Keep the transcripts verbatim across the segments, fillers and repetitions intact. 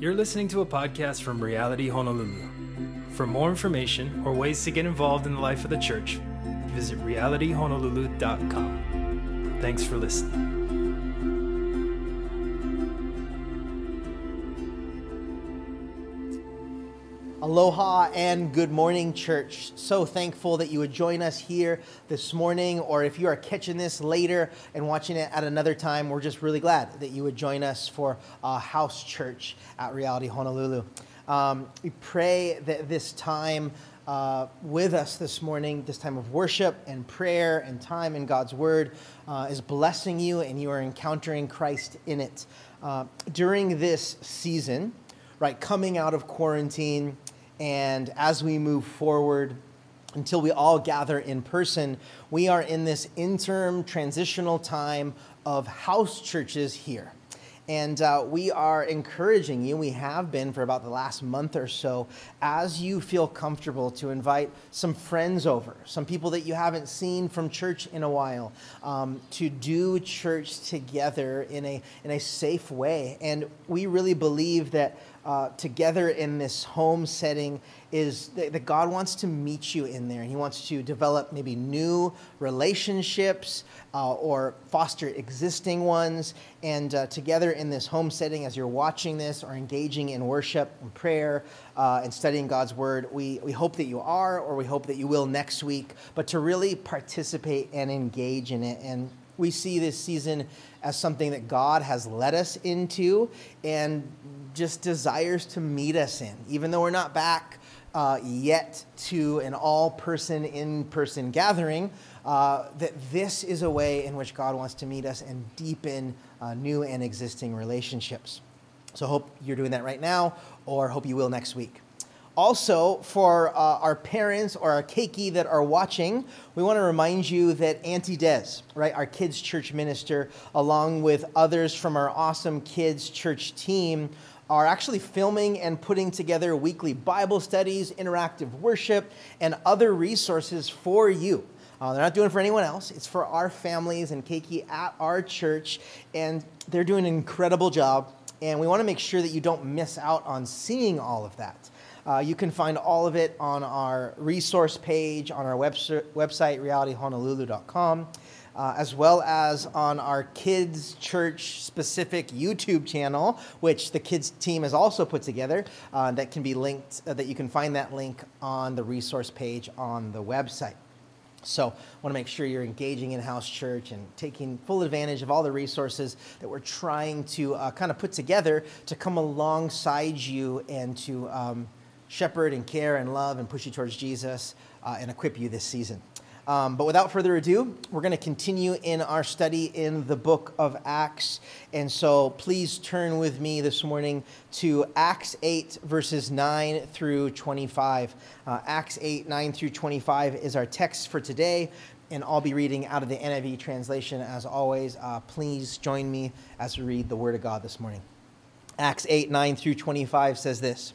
You're listening to a podcast from Reality Honolulu. For more information or ways to get involved in the life of the church, visit reality honolulu dot com. Thanks for listening. Aloha and good morning, church. So thankful that you would join us here this morning, or if you are catching this later and watching it at another time, we're just really glad that you would join us for uh, House Church at Reality Honolulu. Um, we pray that this time uh, with us this morning, this time of worship and prayer and time in God's Word uh, is blessing you and you are encountering Christ in it. Uh, during this season, right, coming out of quarantine, and as we move forward until we all gather in person, we are in this interim transitional time of house churches here. And uh, we are encouraging you, we have been for about the last month or so, as you feel comfortable, to invite some friends over, some people that you haven't seen from church in a while, um, to do church together in a in a safe way. And we really believe that uh, together in this home setting is that, that God wants to meet you in there. He wants to develop maybe new relationships uh, or foster existing ones. And uh, together in this home setting, as you're watching this or engaging in worship and prayer uh, and studying God's Word, we, we hope that you are, or we hope that you will next week, but to really participate and engage in it. And we see this season as something that God has led us into and just desires to meet us in, even though we're not back Uh, yet to an all-person, in-person gathering, uh, that this is a way in which God wants to meet us and deepen uh, new and existing relationships. So hope you're doing that right now, or hope you will next week. Also, for uh, our parents or our keiki that are watching, we want to remind you that Auntie Des, right, our kids' church minister, along with others from our awesome kids' church team, are actually filming and putting together weekly Bible studies, interactive worship, and other resources for you. Uh, they're not doing it for anyone else. It's for our families and keiki at our church, and they're doing an incredible job, and we want to make sure that you don't miss out on seeing all of that. Uh, you can find all of it on our resource page, on our web- website, reality honolulu dot com. Uh, as well as on our kids' church-specific YouTube channel, which the kids' team has also put together, uh, that can be linked, uh, that you can find that link on the resource page on the website. So I want to make sure you're engaging in house church and taking full advantage of all the resources that we're trying to uh, kind of put together to come alongside you and to um, shepherd and care and love and push you towards Jesus uh, and equip you this season. Um, but without further ado, we're going to continue in our study in the book of Acts. And so please turn with me this morning to Acts eight, verses nine through twenty-five. Uh, Acts eight, nine through twenty-five is our text for today, and I'll be reading out of the N I V translation as always. Uh, please join me as we read the Word of God this morning. Acts eight, nine through twenty-five says this: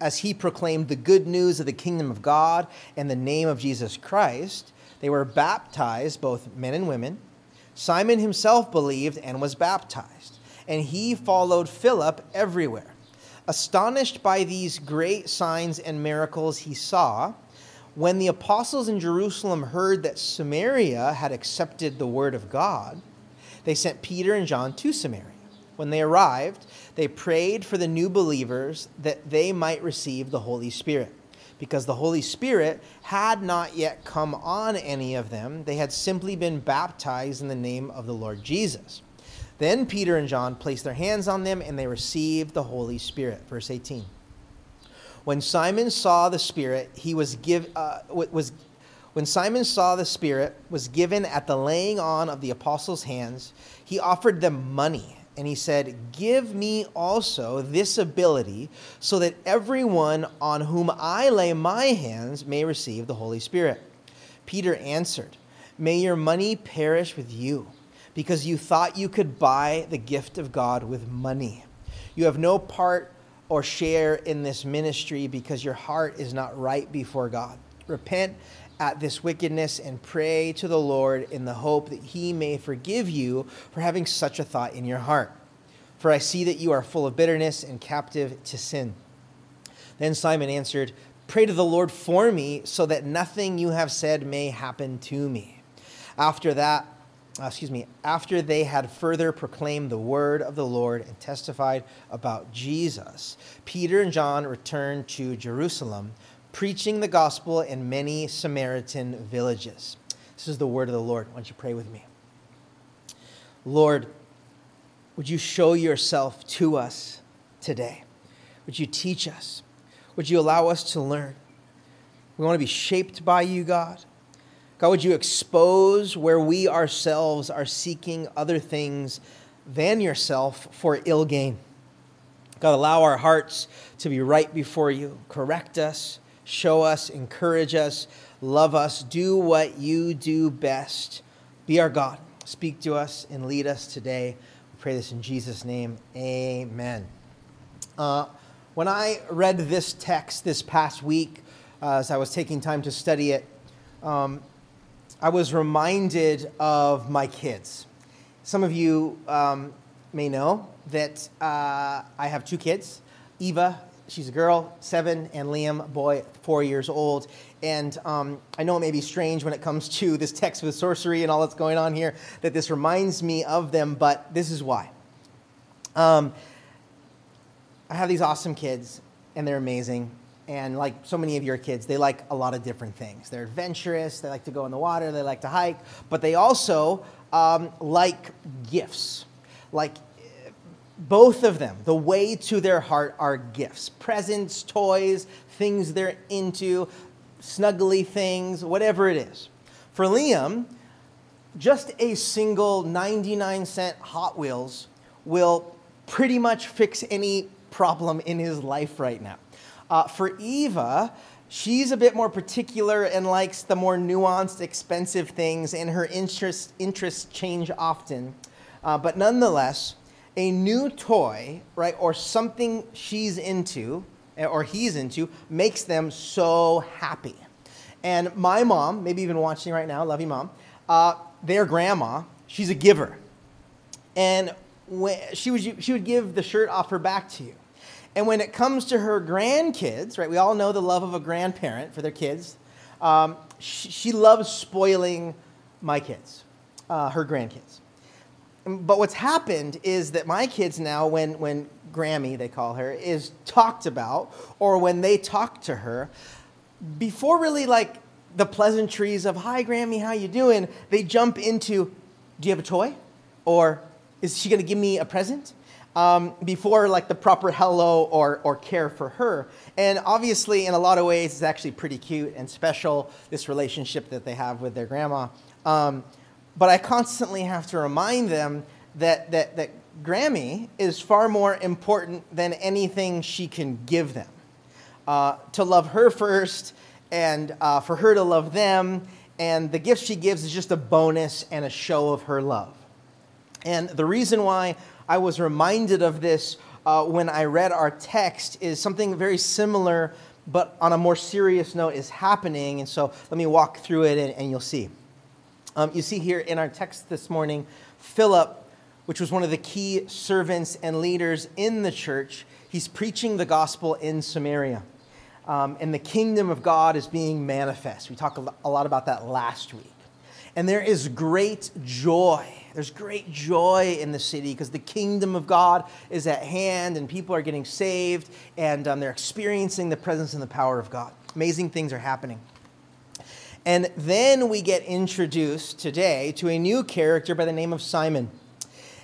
as he proclaimed the good news of the kingdom of God and the name of Jesus Christ, they were baptized, both men and women. Simon himself believed and was baptized, and he followed Philip everywhere. Astonished by these great signs and miracles he saw, when the apostles in Jerusalem heard that Samaria had accepted the word of God, they sent Peter and John to Samaria. When they arrived, they prayed for the new believers that they might receive the Holy Spirit, because the Holy Spirit had not yet come on any of them. They had simply been baptized in the name of the Lord Jesus. Then Peter and John placed their hands on them, and they received the Holy Spirit. Verse eighteen. When Simon saw the Spirit, he was give uh, was when Simon saw the Spirit was given at the laying on of the apostles' hands, he offered them money and he said, "Give me also this ability so that everyone on whom I lay my hands may receive the Holy Spirit." Peter answered, "May your money perish with you, because you thought you could buy the gift of God with money. You have no part or share in this ministry because your heart is not right before God. Repent at this wickedness and pray to the Lord in the hope that he may forgive you for having such a thought in your heart. For I see that you are full of bitterness and captive to sin." Then Simon answered, "Pray to the Lord for me so that nothing you have said may happen to me." After that, uh, excuse me, after they had further proclaimed the word of the Lord and testified about Jesus, Peter and John returned to Jerusalem, preaching the gospel in many Samaritan villages. This is the word of the Lord. Why don't you pray with me? Lord, would you show yourself to us today? Would you teach us? Would you allow us to learn? We want to be shaped by you, God. God, would you expose where we ourselves are seeking other things than yourself for ill gain? God, allow our hearts to be right before you. Correct us. Show us, encourage us, love us, do what you do best. Be our God. Speak to us and lead us today. We pray this in Jesus' name. Amen. Uh, when I read this text this past week, uh, as I was taking time to study it, um, I was reminded of my kids. Some of you um, may know that uh, I have two kids, Eva. She's a girl, seven, and Liam, a boy, four years old. And um, I know it may be strange when it comes to this text with sorcery and all that's going on here that this reminds me of them, but this is why. Um, I have these awesome kids, and they're amazing. And like so many of your kids, they like a lot of different things. They're adventurous, they like to go in the water, they like to hike, but they also um, like gifts, like both of them, the way to their heart are gifts, presents, toys, things they're into, snuggly things, whatever it is. For Liam, just a single ninety-nine cent Hot Wheels will pretty much fix any problem in his life right now. Uh, for Eva, she's a bit more particular and likes the more nuanced, expensive things, and her interest, interests change often. Uh, but nonetheless, a new toy, right, or something she's into or he's into makes them so happy. And my mom, maybe even watching right now, love you, Mom, uh, their grandma, she's a giver. And when she, was, she would give the shirt off her back to you. And when it comes to her grandkids, right, we all know the love of a grandparent for their kids. Um, she, she loves spoiling my kids, uh, her grandkids. But what's happened is that my kids now, when, when Grammy, they call her, is talked about, or when they talk to her, before really like the pleasantries of, "Hi, Grammy, how you doing?" They jump into, "Do you have a toy?" Or, "Is she going to give me a present?" Um, before like the proper hello or, or care for her. And obviously, in a lot of ways, it's actually pretty cute and special, this relationship that they have with their grandma. Um But I constantly have to remind them that, that that Grammy is far more important than anything she can give them. Uh, to love her first and uh, for her to love them, and the gift she gives is just a bonus and a show of her love. And the reason why I was reminded of this uh, when I read our text is something very similar, but on a more serious note is happening. And so let me walk through it and, and you'll see. Um, you see here in our text this morning, Philip, which was one of the key servants and leaders in the church, he's preaching the gospel in Samaria. Um, and the kingdom of God is being manifest. We talked a lot about that last week. And there is great joy. There's great joy in the city because the kingdom of God is at hand and people are getting saved and um, they're experiencing the presence and the power of God. Amazing things are happening. And then we get introduced today to a new character by the name of Simon.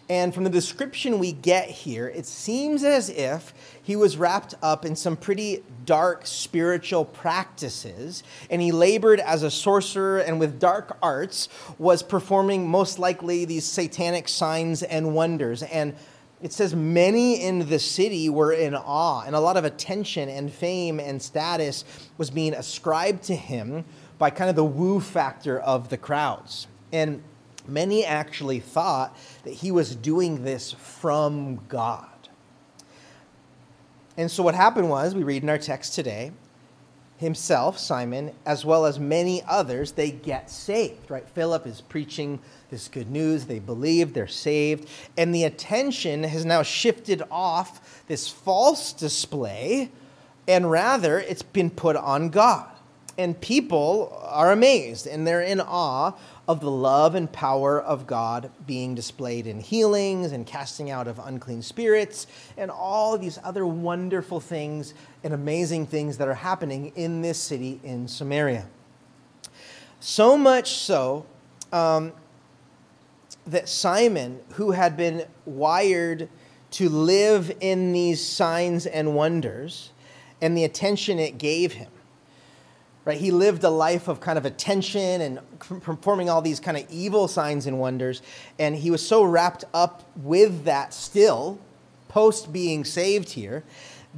And from the description we get here, it seems as if he was wrapped up in some pretty dark spiritual practices, and he labored as a sorcerer and with dark arts was performing most likely these satanic signs and wonders. And It says many in the city were in awe, and a lot of attention and fame and status was being ascribed to him by kind of the woo factor of the crowds. And many actually thought that he was doing this from God. And so what happened was, we read in our text today, himself, Simon, as well as many others, they get saved, right? Philip is preaching this good news. They believe, they're saved. And the attention has now shifted off this false display, and rather it's been put on God. And people are amazed, and they're in awe of the love and power of God being displayed in healings and casting out of unclean spirits and all these other wonderful things and amazing things that are happening in this city in Samaria. So much so um, that Simon, who had been wired to live in these signs and wonders and the attention it gave him, right, he lived a life of kind of attention and performing all these kind of evil signs and wonders. And he was so wrapped up with that still, post being saved here,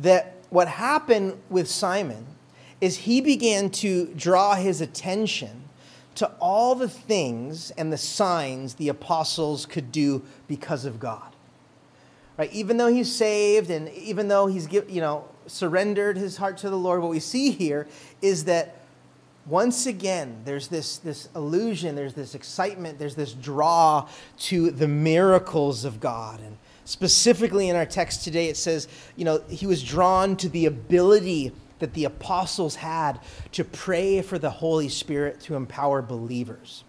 that what happened with Simon is he began to draw his attention to all the things and the signs the apostles could do because of God. Right? Even though he's saved and even though he's, you know, surrendered his heart to the Lord, what we see here is that once again, there's this, this illusion, there's this excitement, there's this draw to the miracles of God. And specifically in our text today, it says, you know, he was drawn to the ability that the apostles had to pray for the Holy Spirit to empower believers.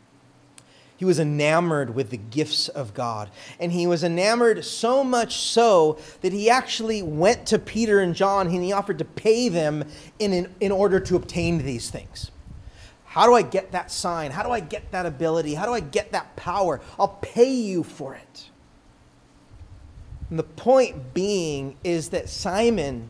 He was enamored with the gifts of God. And he was enamored so much so that he actually went to Peter and John and he offered to pay them in, in, in order to obtain these things. How do I get that sign? How do I get that ability? How do I get that power? I'll pay you for it. And the point being is that Simon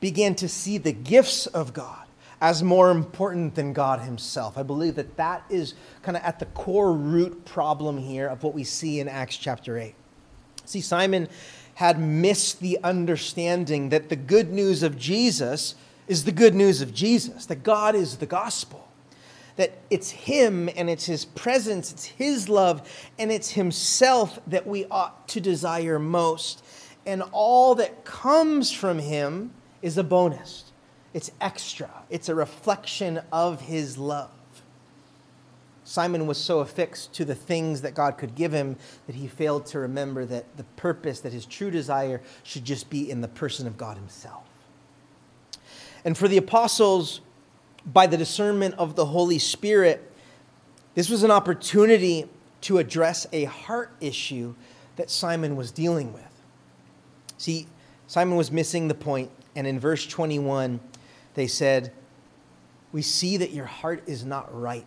began to see the gifts of God as more important than God himself. I believe that that is kind of at the core root problem here of what we see in Acts chapter eight. See, Simon had missed the understanding that the good news of Jesus is the good news of Jesus, that God is the gospel, that it's him and it's his presence, it's his love, and it's himself that we ought to desire most. And all that comes from him is a bonus. It's extra. It's a reflection of his love. Simon was so affixed to the things that God could give him that he failed to remember that the purpose, that his true desire should just be in the person of God himself. And for the apostles, by the discernment of the Holy Spirit, this was an opportunity to address a heart issue that Simon was dealing with. See, Simon was missing the point, and in verse twenty-one, they said, we see that your heart is not right.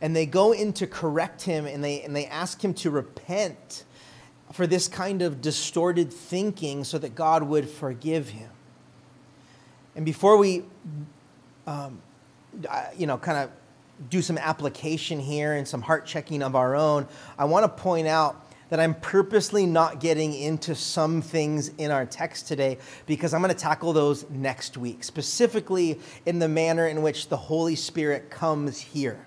And they go in to correct him, and they and they ask him to repent for this kind of distorted thinking so that God would forgive him. And before we, um, you know, kind of do some application here and some heart checking of our own, I want to point out that I'm purposely not getting into some things in our text today because I'm going to tackle those next week, specifically in the manner in which the Holy Spirit comes here,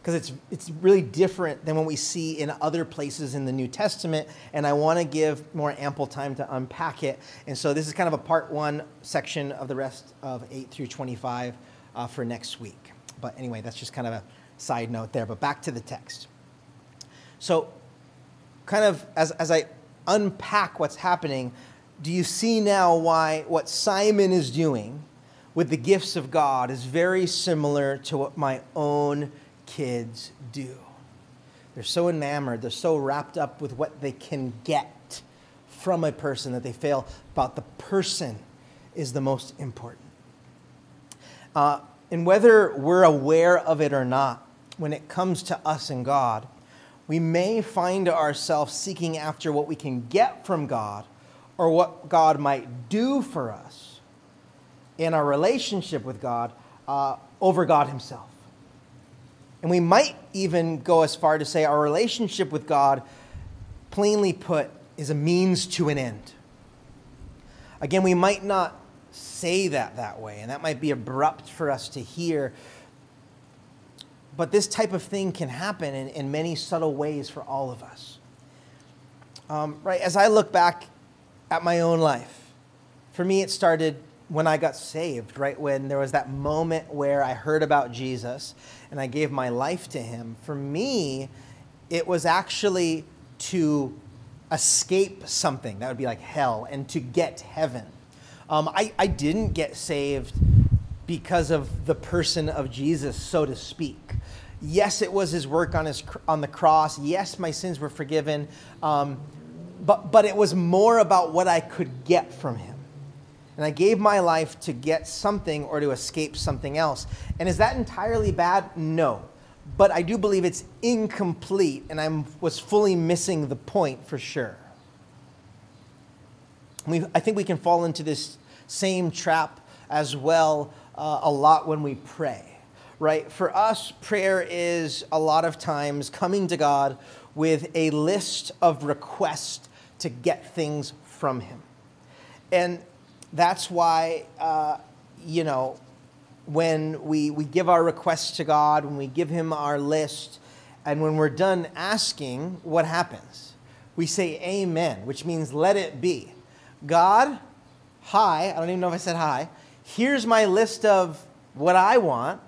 because it's it's really different than what we see in other places in the New Testament, and I want to give more ample time to unpack it. And so this is kind of a part one section of the rest of eight through twenty-five uh, for next week. But anyway, that's just kind of a side note there, but back to the text. So kind of as, as I unpack what's happening, do you see now why what Simon is doing with the gifts of God is very similar to what my own kids do? They're so enamored, they're so wrapped up with what they can get from a person that they fail about the person is the most important. Uh, and whether we're aware of it or not, when it comes to us and God, we may find ourselves seeking after what we can get from God or what God might do for us in our relationship with God uh, over God himself. And we might even go as far to say our relationship with God, plainly put, is a means to an end. Again, we might not say that that way, and that might be abrupt for us to hear, but this type of thing can happen in, in many subtle ways for all of us. Um, right? As I look back at my own life, for me it started when I got saved, right? When there was that moment where I heard about Jesus and I gave my life to him. For me, it was actually to escape something. That would be like hell, and to get heaven. Um, I, I didn't get saved because of the person of Jesus, so to speak. Yes, it was his work on his on the cross. Yes, my sins were forgiven. Um, but but it was more about what I could get from him. And I gave my life to get something or to escape something else. And is that entirely bad? No. But I do believe it's incomplete, and I was fully missing the point for sure. We, I think we can fall into this same trap as well uh, a lot when we pray, right? For us, prayer is a lot of times coming to God with a list of requests to get things from him. And that's why, uh, you know, when we, we give our requests to God, when we give him our list, and when we're done asking, what happens? We say amen, which means let it be. God, hi, I don't even know if I said hi, here's my list of what I want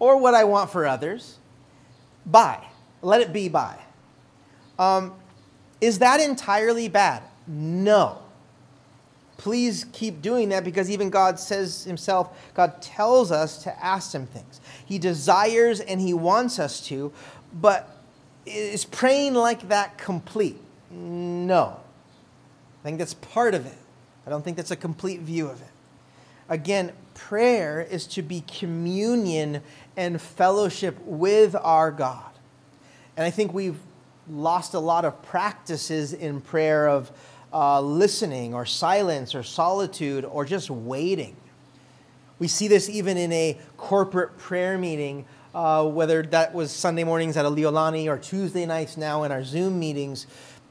or what I want for others. Bye. Let it be bye. Um, is that entirely bad? No. Please keep doing that, because even God says himself, God tells us to ask him things. He desires and he wants us to, but is praying like that complete? No. I think that's part of it. I don't think that's a complete view of it. Again, prayer is to be communion and fellowship with our God. And I think we've lost a lot of practices in prayer of uh, listening or silence or solitude or just waiting. We see this even in a corporate prayer meeting, uh, whether that was Sunday mornings at a Leolani or Tuesday nights now in our Zoom meetings.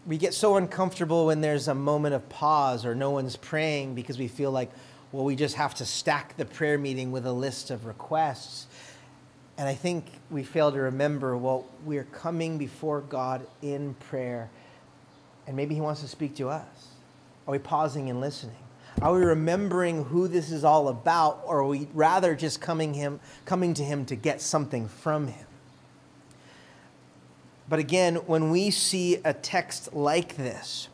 We get so uncomfortable when there's a moment of pause or no one's praying, because we feel like, well, we just have to stack the prayer meeting with a list of requests. And I think we fail to remember, well, we're coming before God in prayer, and maybe he wants to speak to us. Are we pausing and listening? Are we remembering who this is all about, or are we rather just coming him, coming to him to get something from him? But again, when we see a text like this,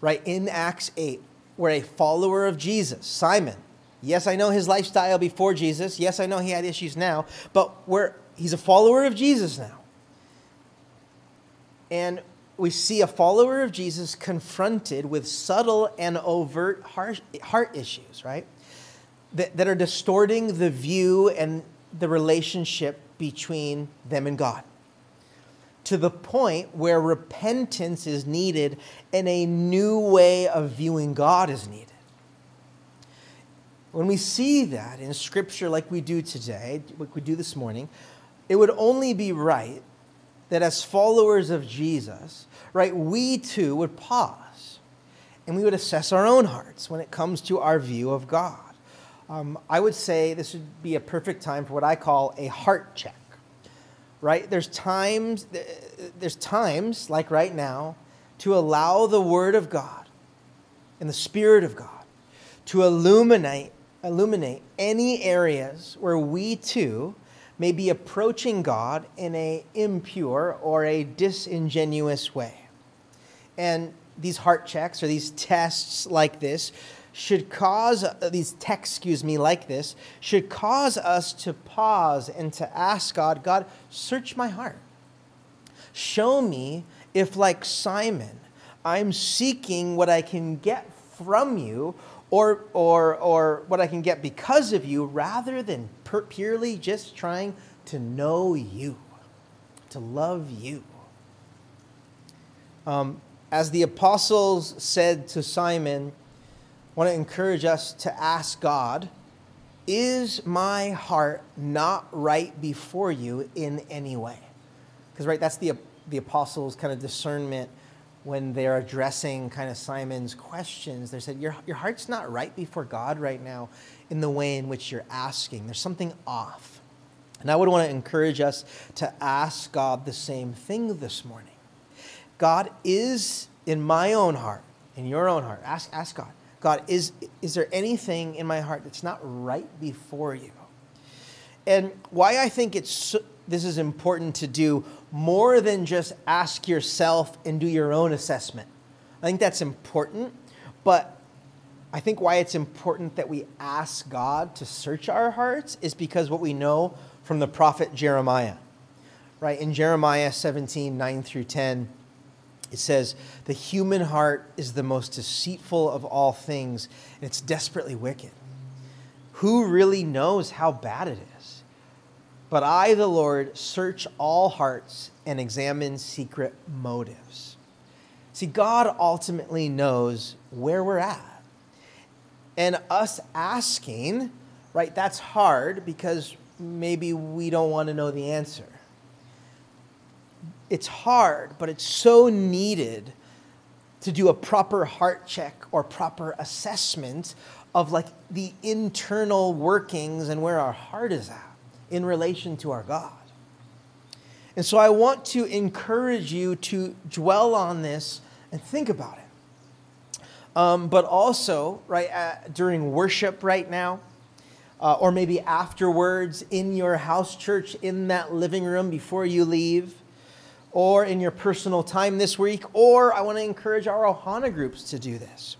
right, in Acts eight, where a follower of Jesus, Simon, yes, I know his lifestyle before Jesus. Yes, I know he had issues now, but we're, he's a follower of Jesus now. And we see a follower of Jesus confronted with subtle and overt heart, heart issues, right, that, that are distorting the view and the relationship between them and God, to the point where repentance is needed and a new way of viewing God is needed. When we see that in Scripture like we do today, like we do this morning, it would only be right that as followers of Jesus, right, we too would pause and we would assess our own hearts when it comes to our view of God. Um, I would say this would be a perfect time for what I call a heart check. Right? There's times, there's times like right now to allow the Word of God and the Spirit of God to illuminate, illuminate any areas where we too may be approaching God in a impure or a disingenuous way. And these heart checks or these tests like this should cause, these texts, excuse me, like this, should cause us to pause and to ask God, God, search my heart. Show me if, like Simon, I'm seeking what I can get from you or or or what I can get because of you, rather than per- purely just trying to know you, to love you. Um, as the apostles said to Simon, I want to encourage us to ask God, is my heart not right before you in any way? Because, right, that's the the apostles' kind of discernment when they're addressing kind of Simon's questions, they said, your, your heart's not right before God right now in the way in which you're asking. There's something off. And I would want to encourage us to ask God the same thing this morning. God is in my own heart, in your own heart. Ask, ask God. God, is, is there anything in my heart that's not right before you? And why I think it's so, this is important to do more than just ask yourself and do your own assessment. I think that's important, but I think why it's important that we ask God to search our hearts is because what we know from the prophet Jeremiah, right? In Jeremiah seventeen, nine through ten, it says, the human heart is the most deceitful of all things, and it's desperately wicked. Who really knows how bad it is? But I, the Lord, search all hearts and examine secret motives. See, God ultimately knows where we're at. And us asking, right, that's hard because maybe we don't want to know the answer. It's hard, but it's so needed to do a proper heart check or proper assessment of like the internal workings and where our heart is at in relation to our God. And so I want to encourage you to dwell on this and think about it. Um, but also, right, uh, during worship right now, uh, or maybe afterwards in your house church, in that living room before you leave, or in your personal time this week, or I want to encourage our Ohana groups to do this.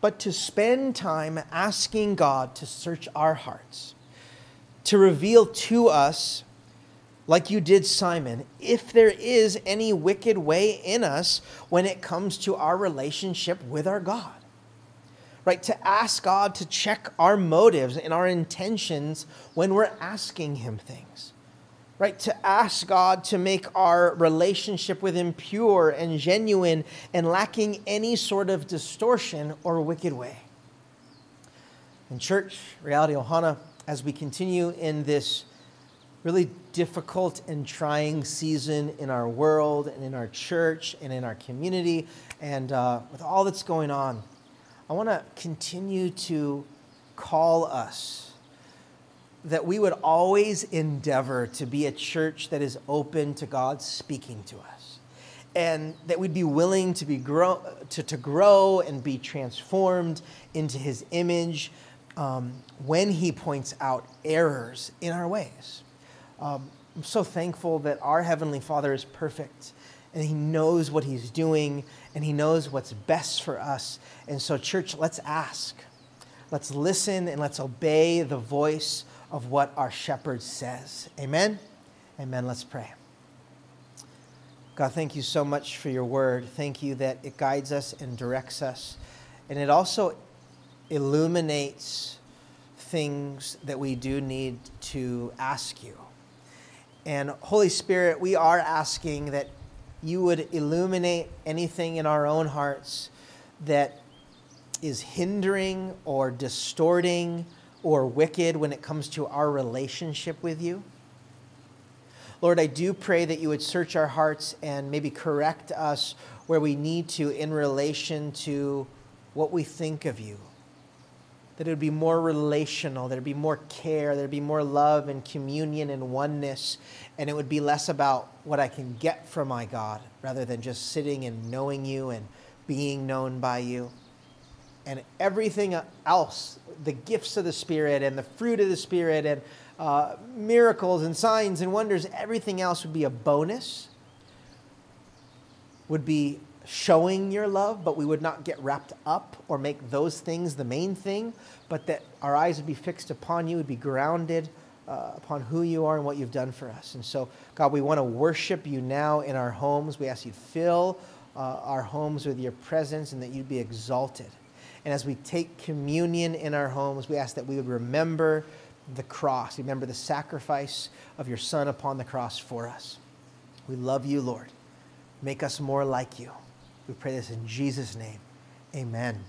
But to spend time asking God to search our hearts, to reveal to us, like you did, Simon, if there is any wicked way in us when it comes to our relationship with our God. Right? To ask God to check our motives and our intentions when we're asking him things. Right, to ask God to make our relationship with him pure and genuine and lacking any sort of distortion or wicked way. And church, Reality Ohana, as we continue in this really difficult and trying season in our world and in our church and in our community and uh, with all that's going on, I want to continue to call us that we would always endeavor to be a church that is open to God speaking to us, and that we'd be willing to be grow to, to grow and be transformed into his image um, when he points out errors in our ways. Um, I'm so thankful that our Heavenly Father is perfect, and he knows what he's doing, and he knows what's best for us. And so, church, let's ask. Let's listen, and let's obey the voice of what our shepherd says. Amen? Amen. Let's pray. God, thank you so much for your word. Thank you that it guides us and directs us. And it also illuminates things that we do need to ask you. And Holy Spirit, we are asking that you would illuminate anything in our own hearts that is hindering or distorting or wicked when it comes to our relationship with you. Lord, I do pray that you would search our hearts and maybe correct us where we need to in relation to what we think of you. That it would be more relational, there'd be more care, there'd be more love and communion and oneness, and it would be less about what I can get from my God rather than just sitting and knowing you and being known by you. And everything else, the gifts of the Spirit and the fruit of the Spirit and uh, miracles and signs and wonders, everything else would be a bonus, would be showing your love, but we would not get wrapped up or make those things the main thing, but that our eyes would be fixed upon you, would be grounded uh, upon who you are and what you've done for us. And so, God, we want to worship you now in our homes. We ask you to fill uh, our homes with your presence and that you'd be exalted. And as we take communion in our homes, we ask that we would remember the cross, remember the sacrifice of your Son upon the cross for us. We love you, Lord. Make us more like you. We pray this in Jesus' name. Amen.